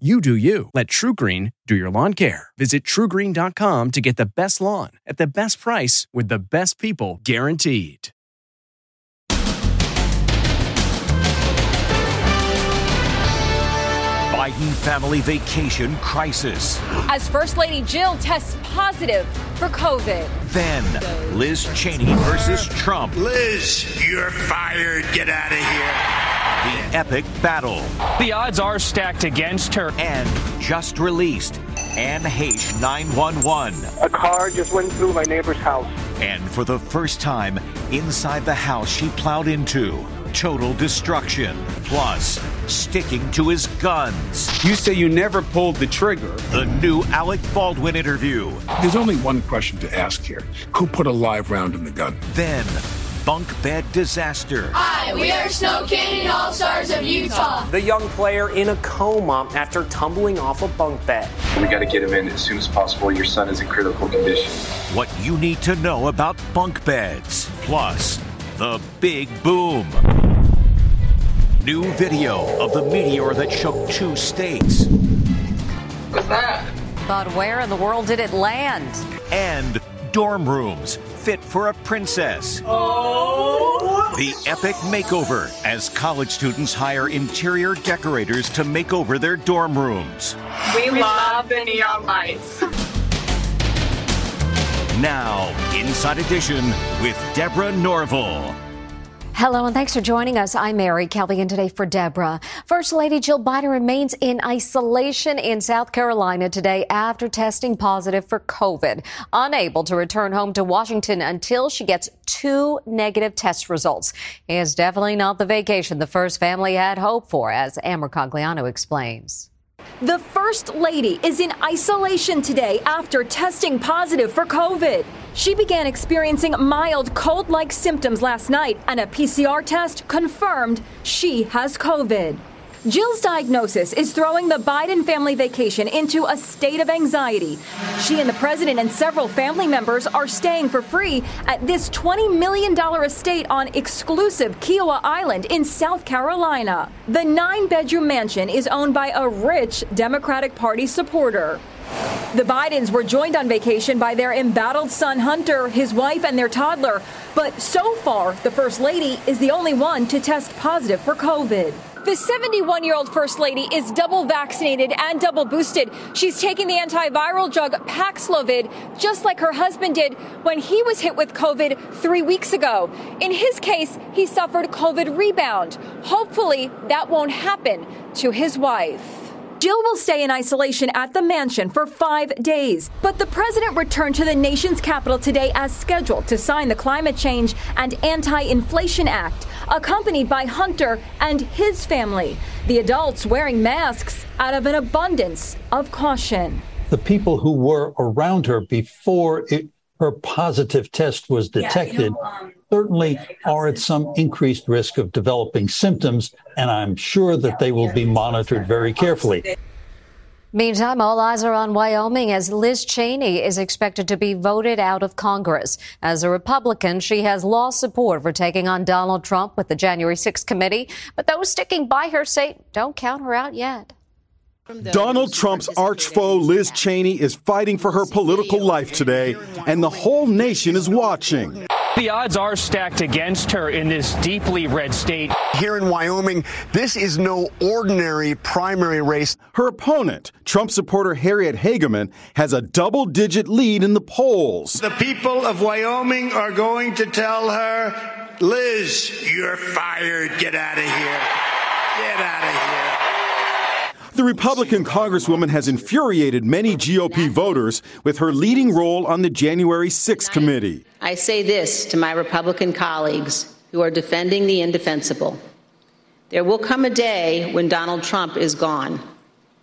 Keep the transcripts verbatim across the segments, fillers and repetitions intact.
You do you. Let TruGreen do your lawn care. Visit True Green dot com to get the best lawn at the best price with the best people guaranteed. Biden family vacation crisis. As First Lady Jill tests positive for COVID. Then Liz Cheney versus Trump. Liz, you're fired. Get out of here. The epic battle. The odds are stacked against her. And just released, Anne Heche nine one one. A car just went through my neighbor's house. And for the first time, inside the house she plowed into, total destruction. Plus, sticking to his guns. You say you never pulled the trigger. The new Alec Baldwin interview. There's only one question to ask here. Who put a live round in the gun? Then... bunk bed disaster. Hi, we are Snow Canyon All Stars of Utah. The young player in a coma after tumbling off a bunk bed. We got to get him in as soon as possible. Your son is in critical condition. What you need to know about bunk beds. Plus, the big boom. New video of the meteor that shook two states. What's that? But where in the world did it land? And dorm rooms fit for a princess. Oh. The epic makeover as college students hire interior decorators to make over their dorm rooms. We love the neon lights. Now, Inside Edition with Deborah Norville. Hello, and thanks for joining us. I'm Mary Kelby, and today for Deborah. First Lady Jill Biden remains in isolation in South Carolina today after testing positive for COVID, unable to return home to Washington until she gets two negative test results. It's definitely not the vacation the first family had hoped for, as Amber Cogliano explains. The First Lady is in isolation today after testing positive for COVID. She began experiencing mild cold-like symptoms last night, and a P C R test confirmed she has COVID. Jill's diagnosis is throwing the Biden family vacation into a state of anxiety. She and the president and several family members are staying for free at this twenty million dollars estate on exclusive Kiawah Island in South Carolina. The nine-bedroom mansion is owned by a rich Democratic Party supporter. The Bidens were joined on vacation by their embattled son Hunter, his wife, and their toddler. But so far, the First Lady is the only one to test positive for COVID. The seventy-one-year-old First Lady is double vaccinated and double boosted. She's taking the antiviral drug Paxlovid, just like her husband did when he was hit with COVID three weeks ago. In his case, he suffered COVID rebound. Hopefully, that won't happen to his wife. Jill will stay in isolation at the mansion for five days, but the president returned to the nation's capital today as scheduled to sign the Climate Change and Anti-Inflation Act, accompanied by Hunter and his family, the adults wearing masks out of an abundance of caution. The people who were around her before it, her positive test was detected yeah, you know, um, certainly are at some increased risk of developing symptoms, and I'm sure that they will be monitored very carefully. Meantime, all eyes are on Wyoming as Liz Cheney is expected to be voted out of Congress. As a Republican, she has lost support for taking on Donald Trump with the January sixth committee, but those sticking by her say don't count her out yet. Donald Trump's arch foe, Liz Cheney, is fighting for her political life today, and the whole nation is watching. The odds are stacked against her in this deeply red state. Here in Wyoming, this is no ordinary primary race. Her opponent, Trump supporter Harriet Hagerman, has a double-digit lead in the polls. The people of Wyoming are going to tell her, Liz, you're fired. Get out of here. Get out of here. The Republican Congresswoman has infuriated many G O P voters with her leading role on the January sixth committee. I say this to my Republican colleagues who are defending the indefensible. There will come a day when Donald Trump is gone,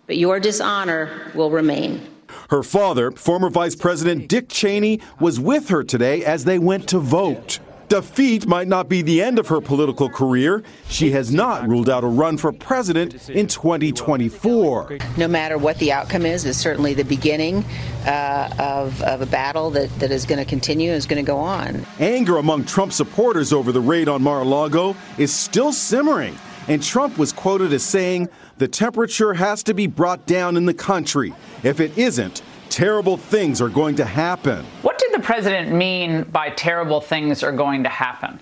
but your dishonor will remain. Her father, former Vice President Dick Cheney, was with her today as they went to vote. Defeat might not be the end of her political career. She has not ruled out a run for president in twenty twenty-four. No matter what the outcome is, it's certainly the beginning uh, of, of a battle that, that is going to continue and is going to go on. Anger among Trump supporters over the raid on Mar-a-Lago is still simmering. And Trump was quoted as saying, "The temperature has to be brought down in the country. If it isn't, terrible things are going to happen." What did the president mean by terrible things are going to happen?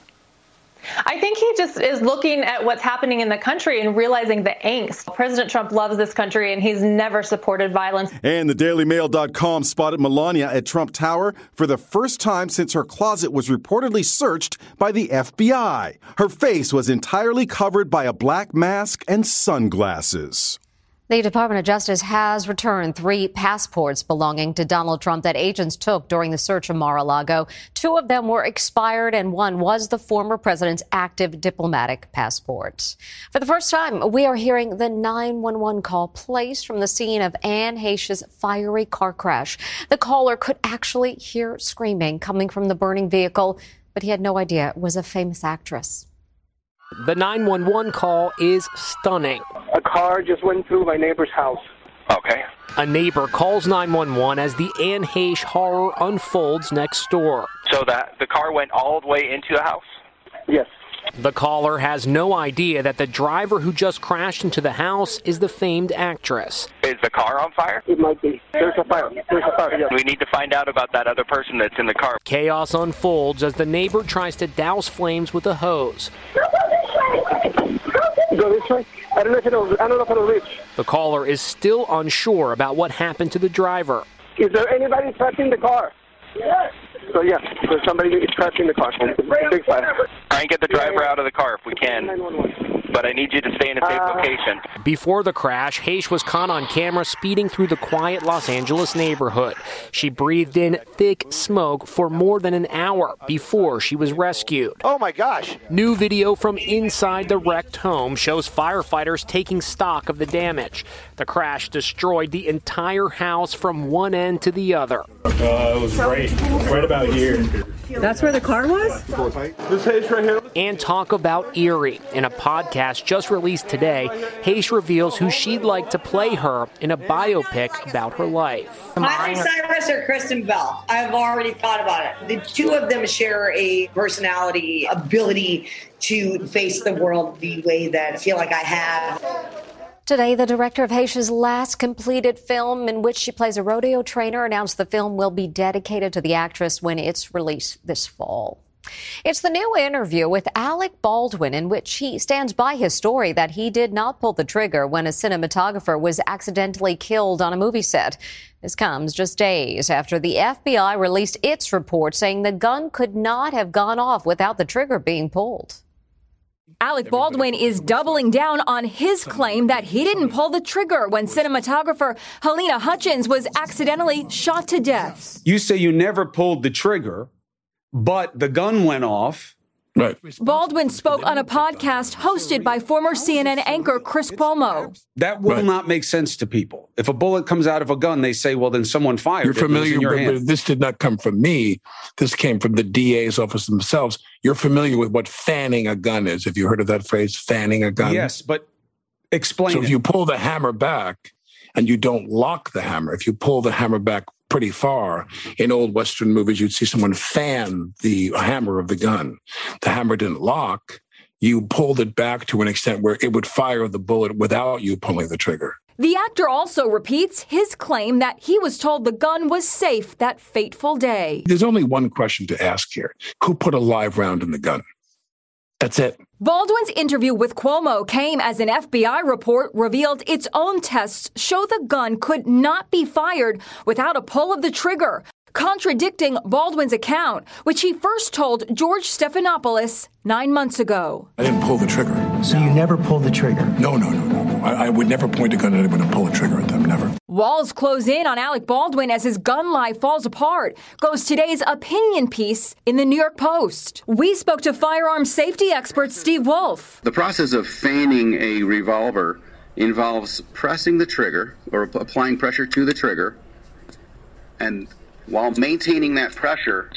I think he just is looking at what's happening in the country and realizing the angst. President Trump loves this country, and he's never supported violence. And the Daily Mail dot com spotted Melania at Trump Tower for the first time since her closet was reportedly searched by the F B I. Her face was entirely covered by a black mask and sunglasses. The Department of Justice has returned three passports belonging to Donald Trump that agents took during the search of Mar-a-Lago. Two of them were expired, and one was the former president's active diplomatic passport. For the first time, we are hearing the nine one one call placed from the scene of Anne Heche's fiery car crash. The caller could actually hear screaming coming from the burning vehicle, but he had no idea it was a famous actress. The nine one one call is stunning. A car just went through my neighbor's house. Okay. A neighbor calls nine one one as the Anne Heche horror unfolds next door. So that the car went all the way into the house? Yes. The caller has no idea that the driver who just crashed into the house is the famed actress. Is the car on fire? It might be. There's a fire. There's a fire. Yes. We need to find out about that other person that's in the car. Chaos unfolds as the neighbor tries to douse flames with a hose. Go this way. I don't know if it'll, I don't know if it'll reach. The caller is still unsure about what happened to the driver. Is there anybody touching the car? Yes. So yeah, there's somebody is crashing the car. Big fire. Try and get the driver out of the car if we can. But I need you to stay in a safe uh, location. Before the crash, Heche was caught on camera speeding through the quiet Los Angeles neighborhood. She breathed in thick smoke for more than an hour before she was rescued. Oh my gosh. New video from inside the wrecked home shows firefighters taking stock of the damage. The crash destroyed the entire house from one end to the other. Uh, it was right, right about here. That's where the car was? This Heche right here. And talk about eerie. In a podcast just released today, Heche reveals who she'd like to play her in a biopic about her life. Miley Cyrus or Kristen Bell? I've already thought about it. The two of them share a personality, ability to face the world the way that I feel like I have. Today, the director of Heche's last completed film, in which she plays a rodeo trainer, announced the film will be dedicated to the actress when it's released this fall. It's the new interview with Alec Baldwin, in which he stands by his story that he did not pull the trigger when a cinematographer was accidentally killed on a movie set. This comes just days after the F B I released its report saying the gun could not have gone off without the trigger being pulled. Alec Baldwin is doubling down on his claim that he didn't pull the trigger when cinematographer Halyna Hutchins was accidentally shot to death. You say you never pulled the trigger, but the gun went off. Right. Baldwin spoke on a podcast hosted by former C N N anchor Chris Cuomo. That will right. not make sense to people. If a bullet comes out of a gun, they say, well, then someone fired You're it. You're familiar with your hand. This did not come from me. This came from the D A's office themselves. You're familiar with what fanning a gun is. Have you heard of that phrase, fanning a gun? Yes, but explain So it. If you pull the hammer back and you don't lock the hammer, if you pull the hammer back pretty far. In old Western movies, you'd see someone fan the hammer of the gun. The hammer didn't lock. You pulled it back to an extent where it would fire the bullet without you pulling the trigger. The actor also repeats his claim that he was told the gun was safe that fateful day. There's only one question to ask here. Who put a live round in the gun? That's it. Baldwin's interview with Cuomo came as an F B I report revealed its own tests show the gun could not be fired without a pull of the trigger, contradicting Baldwin's account, which he first told George Stephanopoulos nine months ago. I didn't pull the trigger. So you never pulled the trigger? No, no, no, no, no. I, I would never point a gun at anyone and pull a trigger at them, never. Walls close in on Alec Baldwin as his gun life falls apart, goes today's opinion piece in the New York Post. We spoke to firearms safety expert Steve Wolf. The process of fanning a revolver involves pressing the trigger or applying pressure to the trigger, and while maintaining that pressure,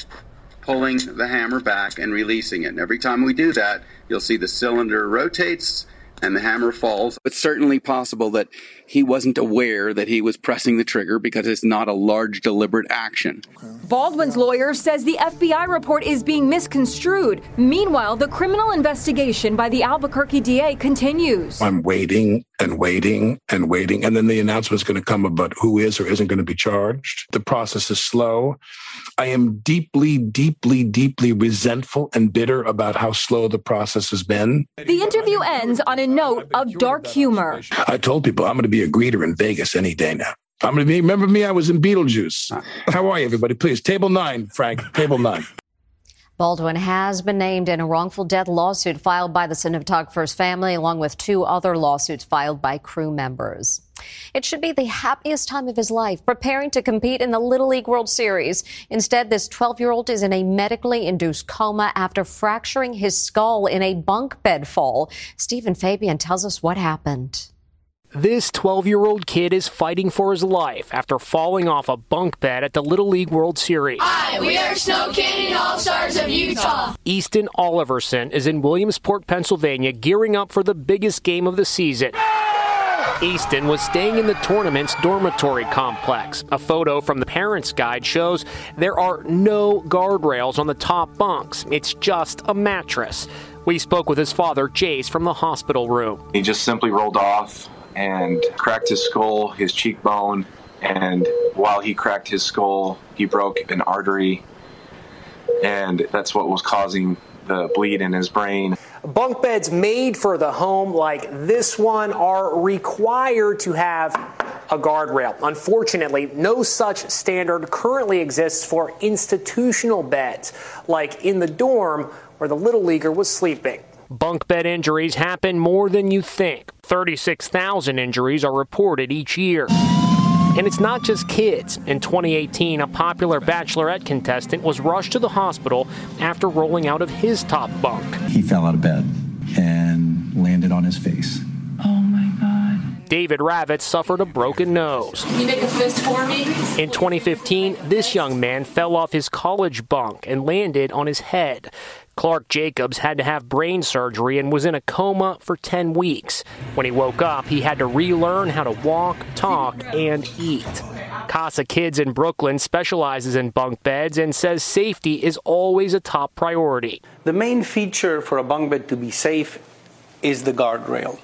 pulling the hammer back and releasing it. And every time we do that, you'll see the cylinder rotates and the hammer falls. It's certainly possible that he wasn't aware that he was pressing the trigger because it's not a large, deliberate action. Baldwin's lawyer says the F B I report is being misconstrued. Meanwhile, the criminal investigation by the Albuquerque D A continues. I'm waiting and waiting and waiting, and then the announcement's going to come about who is or isn't going to be charged. The process is slow. I am deeply, deeply, deeply resentful and bitter about how slow the process has been. The interview ends on a note of dark humor. I told people I'm going to be a greeter in Vegas any day now. I'm going to be, remember me, I was in Beetlejuice. How are you, everybody? Please, table nine, Frank, table nine. Baldwin has been named in a wrongful death lawsuit filed by the cinematographer's family, along with two other lawsuits filed by crew members. It should be the happiest time of his life, preparing to compete in the Little League World Series. Instead, this twelve-year-old is in a medically induced coma after fracturing his skull in a bunk bed fall. Stephen Fabian tells us what happened. This twelve-year-old kid is fighting for his life after falling off a bunk bed at the Little League World Series. Hi, we are Snow Canyon All Stars of Utah. Easton Oliverson is in Williamsport, Pennsylvania, gearing up for the biggest game of the season. Easton was staying in the tournament's dormitory complex. A photo from the parents' guide shows there are no guardrails on the top bunks. It's just a mattress. We spoke with his father, Jace, from the hospital room. He just simply rolled off and cracked his skull, his cheekbone, and while he cracked his skull, he broke an artery, and that's what was causing the bleed in his brain. Bunk beds made for the home like this one are required to have a guardrail. Unfortunately, no such standard currently exists for institutional beds, like in the dorm where the little leaguer was sleeping. Bunk bed injuries happen more than you think. thirty-six thousand injuries are reported each year. And it's not just kids. In twenty eighteen, a popular bachelorette contestant was rushed to the hospital after rolling out of his top bunk. He fell out of bed and landed on his face. Oh, my God. David Ravitz suffered a broken nose. Can you make a fist for me? In twenty fifteen, this young man fell off his college bunk and landed on his head. Clark Jacobs had to have brain surgery and was in a coma for ten weeks. When he woke up, he had to relearn how to walk, talk, and eat. Casa Kids in Brooklyn specializes in bunk beds and says safety is always a top priority. The main feature for a bunk bed to be safe is the guardrail.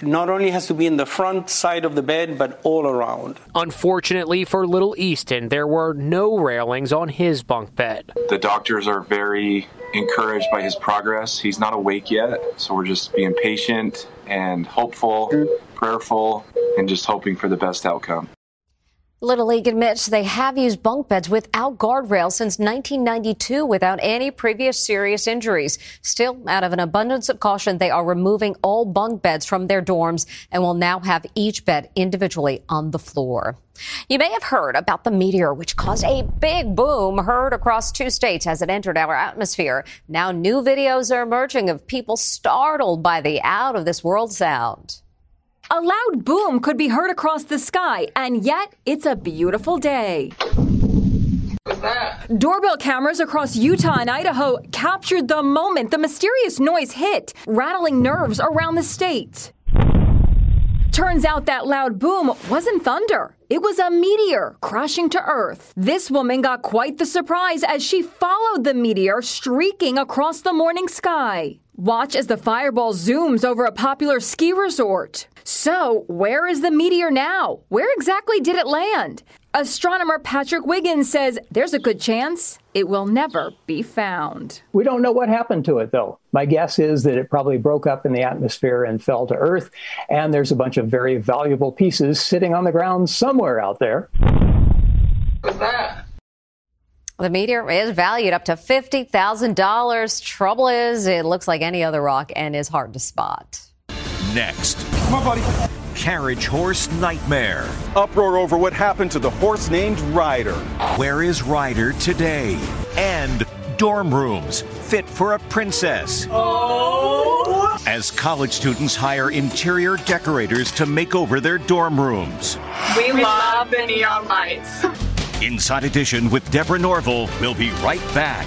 Not only has to be in the front side of the bed, but all around. Unfortunately for little Easton, there were no railings on his bunk bed. The doctors are very encouraged by his progress. He's not awake yet, so we're just being patient and hopeful, prayerful, and just hoping for the best outcome. Little League admits they have used bunk beds without guardrails since nineteen ninety-two without any previous serious injuries. Still, out of an abundance of caution, they are removing all bunk beds from their dorms and will now have each bed individually on the floor. You may have heard about the meteor, which caused a big boom heard across two states as it entered our atmosphere. Now new videos are emerging of people startled by the out-of-this-world sound. A loud boom could be heard across the sky, and yet it's a beautiful day. What's that? Doorbell cameras across Utah and Idaho captured the moment the mysterious noise hit, rattling nerves around the state. Turns out that loud boom wasn't thunder. It was a meteor crashing to Earth. This woman got quite the surprise as she followed the meteor streaking across the morning sky. Watch as the fireball zooms over a popular ski resort. So, where is the meteor now? Where exactly did it land? Astronomer Patrick Wiggins says there's a good chance it will never be found. We don't know what happened to it, though. My guess is that it probably broke up in the atmosphere and fell to Earth, and there's a bunch of very valuable pieces sitting on the ground somewhere out there. What's that? The meteor is valued up to fifty thousand dollars. Trouble is, it looks like any other rock and is hard to spot. next. Come on, buddy. Carriage horse nightmare. Uproar over what happened to the horse named Ryder. Where is Ryder today? And dorm rooms fit for a princess. Oh! As college students hire interior decorators to make over their dorm rooms. We love the neon lights. Inside Edition with Deborah Norville will be right back.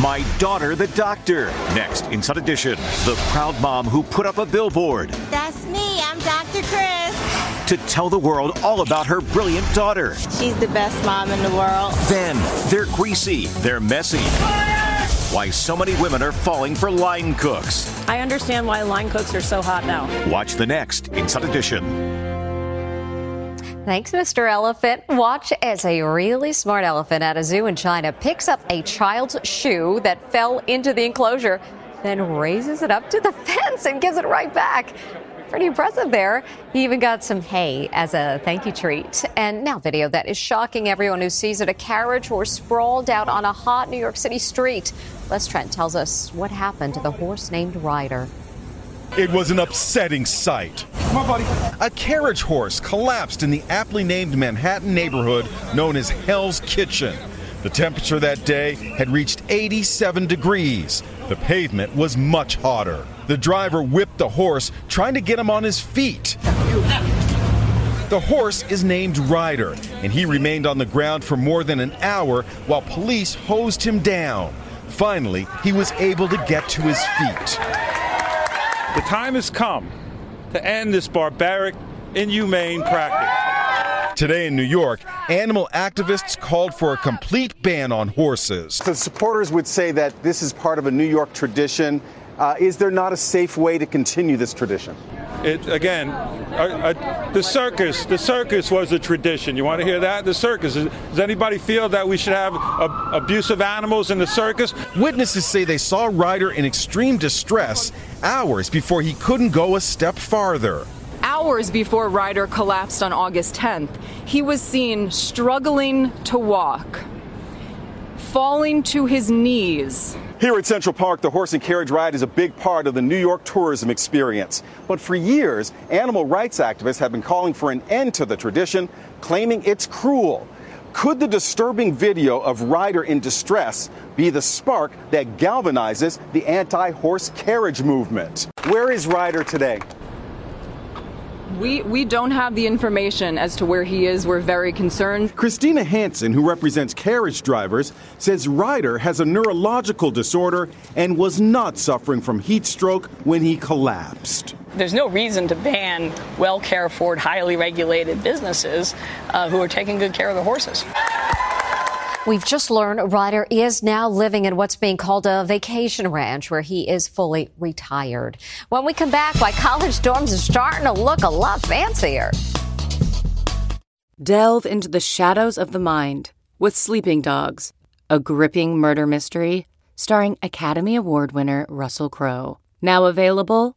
My Daughter, the Doctor. Next, Inside Edition, the proud mom who put up a billboard. That's me. I'm Doctor Chris. To tell the world all about her brilliant daughter. She's the best mom in the world. Then, they're greasy, they're messy. Fire! Why so many women are falling for line cooks. I understand why line cooks are so hot now. Watch the next Inside Edition. Thanks, Mister Elephant. Watch as a really smart elephant at a zoo in China picks up a child's shoe that fell into the enclosure, then raises it up to the fence and gives it right back. Pretty impressive there. He even got some hay as a thank you treat. And now video that is shocking everyone who sees it. A carriage horse sprawled out on a hot New York City street. Les Trent tells us what happened to the horse named Ryder. It was an upsetting sight. Come on, buddy. A carriage horse collapsed in the aptly named Manhattan neighborhood known as Hell's Kitchen. The temperature that day had reached eighty-seven degrees. The pavement was much hotter. The driver whipped the horse, trying to get him on his feet. The horse is named Ryder, and he remained on the ground for more than an hour while police hosed him down. Finally, he was able to get to his feet. The time has come to end this barbaric, inhumane practice. Today in New York, animal activists called for a complete ban on horses. The supporters would say that this is part of a New York tradition. Uh, is there not a safe way to continue this tradition? It, again, uh, uh, the circus, the circus was a tradition. You want to hear that? The circus. Is, does anybody feel that we should have uh, abusive animals in the circus? Witnesses say they saw Ryder in extreme distress hours before he couldn't go a step farther. Hours before Ryder collapsed on August tenth, he was seen struggling to walk, falling to his knees. Here at Central Park, the horse and carriage ride is a big part of the New York tourism experience. But for years, animal rights activists have been calling for an end to the tradition, claiming it's cruel. Could the disturbing video of Ryder in distress be the spark that galvanizes the anti-horse carriage movement? Where is Ryder today? We we don't have the information as to where he is. We're very concerned. Christina Hansen, who represents carriage drivers, says Ryder has a neurological disorder and was not suffering from heat stroke when he collapsed. There's no reason to ban well-cared-for, highly regulated businesses uh, who are taking good care of the horses. We've just learned Ryder is now living in what's being called a vacation ranch, where he is fully retired. When we come back, why college dorms are starting to look a lot fancier. Delve into the shadows of the mind with Sleeping Dogs, a gripping murder mystery starring Academy Award winner Russell Crowe. Now available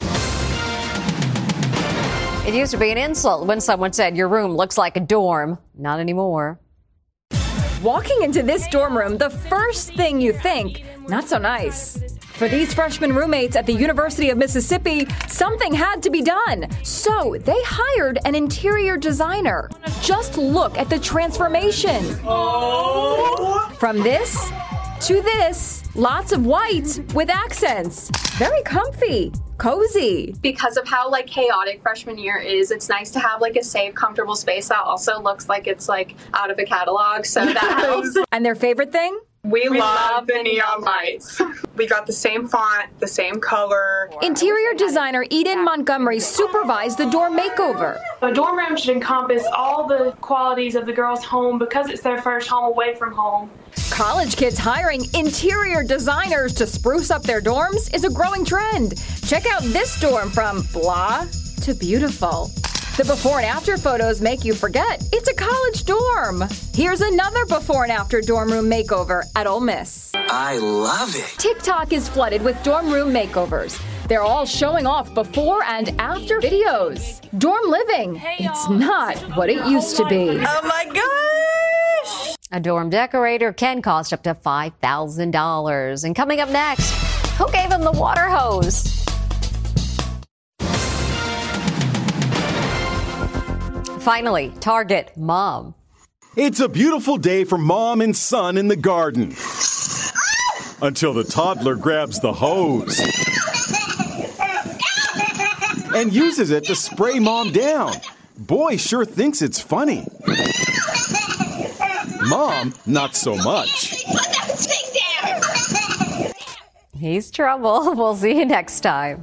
It used to be an insult when someone said your room looks like a dorm. Not anymore. Walking into this dorm room, the first thing you think, not so nice. For these freshman roommates at the University of Mississippi, something had to be done. So they hired an interior designer. Just look at the transformation. Oh. From this to this, lots of white with accents. Very comfy. Cozy. Because of how like chaotic freshman year is, it's nice to have like a safe, comfortable space that also looks like it's like out of a catalog. So yes. That helps. And their favorite thing? We, we love, love the neon lights. We got the same font, the same color. Interior designer Eden Montgomery supervised the dorm makeover. A dorm room should encompass all the qualities of the girls' home because it's their first home away from home. College kids hiring interior designers to spruce up their dorms is a growing trend. Check out this dorm from blah to beautiful. The before and after photos make you forget it's a college dorm. Here's another before and after dorm room makeover at Ole Miss. I love it. TikTok is flooded with dorm room makeovers. They're all showing off before and after videos. Dorm living, it's not what it used to be. Oh my gosh! A dorm decorator can cost up to five thousand dollars. And coming up next, who gave him the water hose? Finally, Target mom. It's a beautiful day for mom and son in the garden. Until the toddler grabs the hose and uses it to spray mom down. Boy sure thinks it's funny. Mom, not so much. He's trouble. We'll see you next time.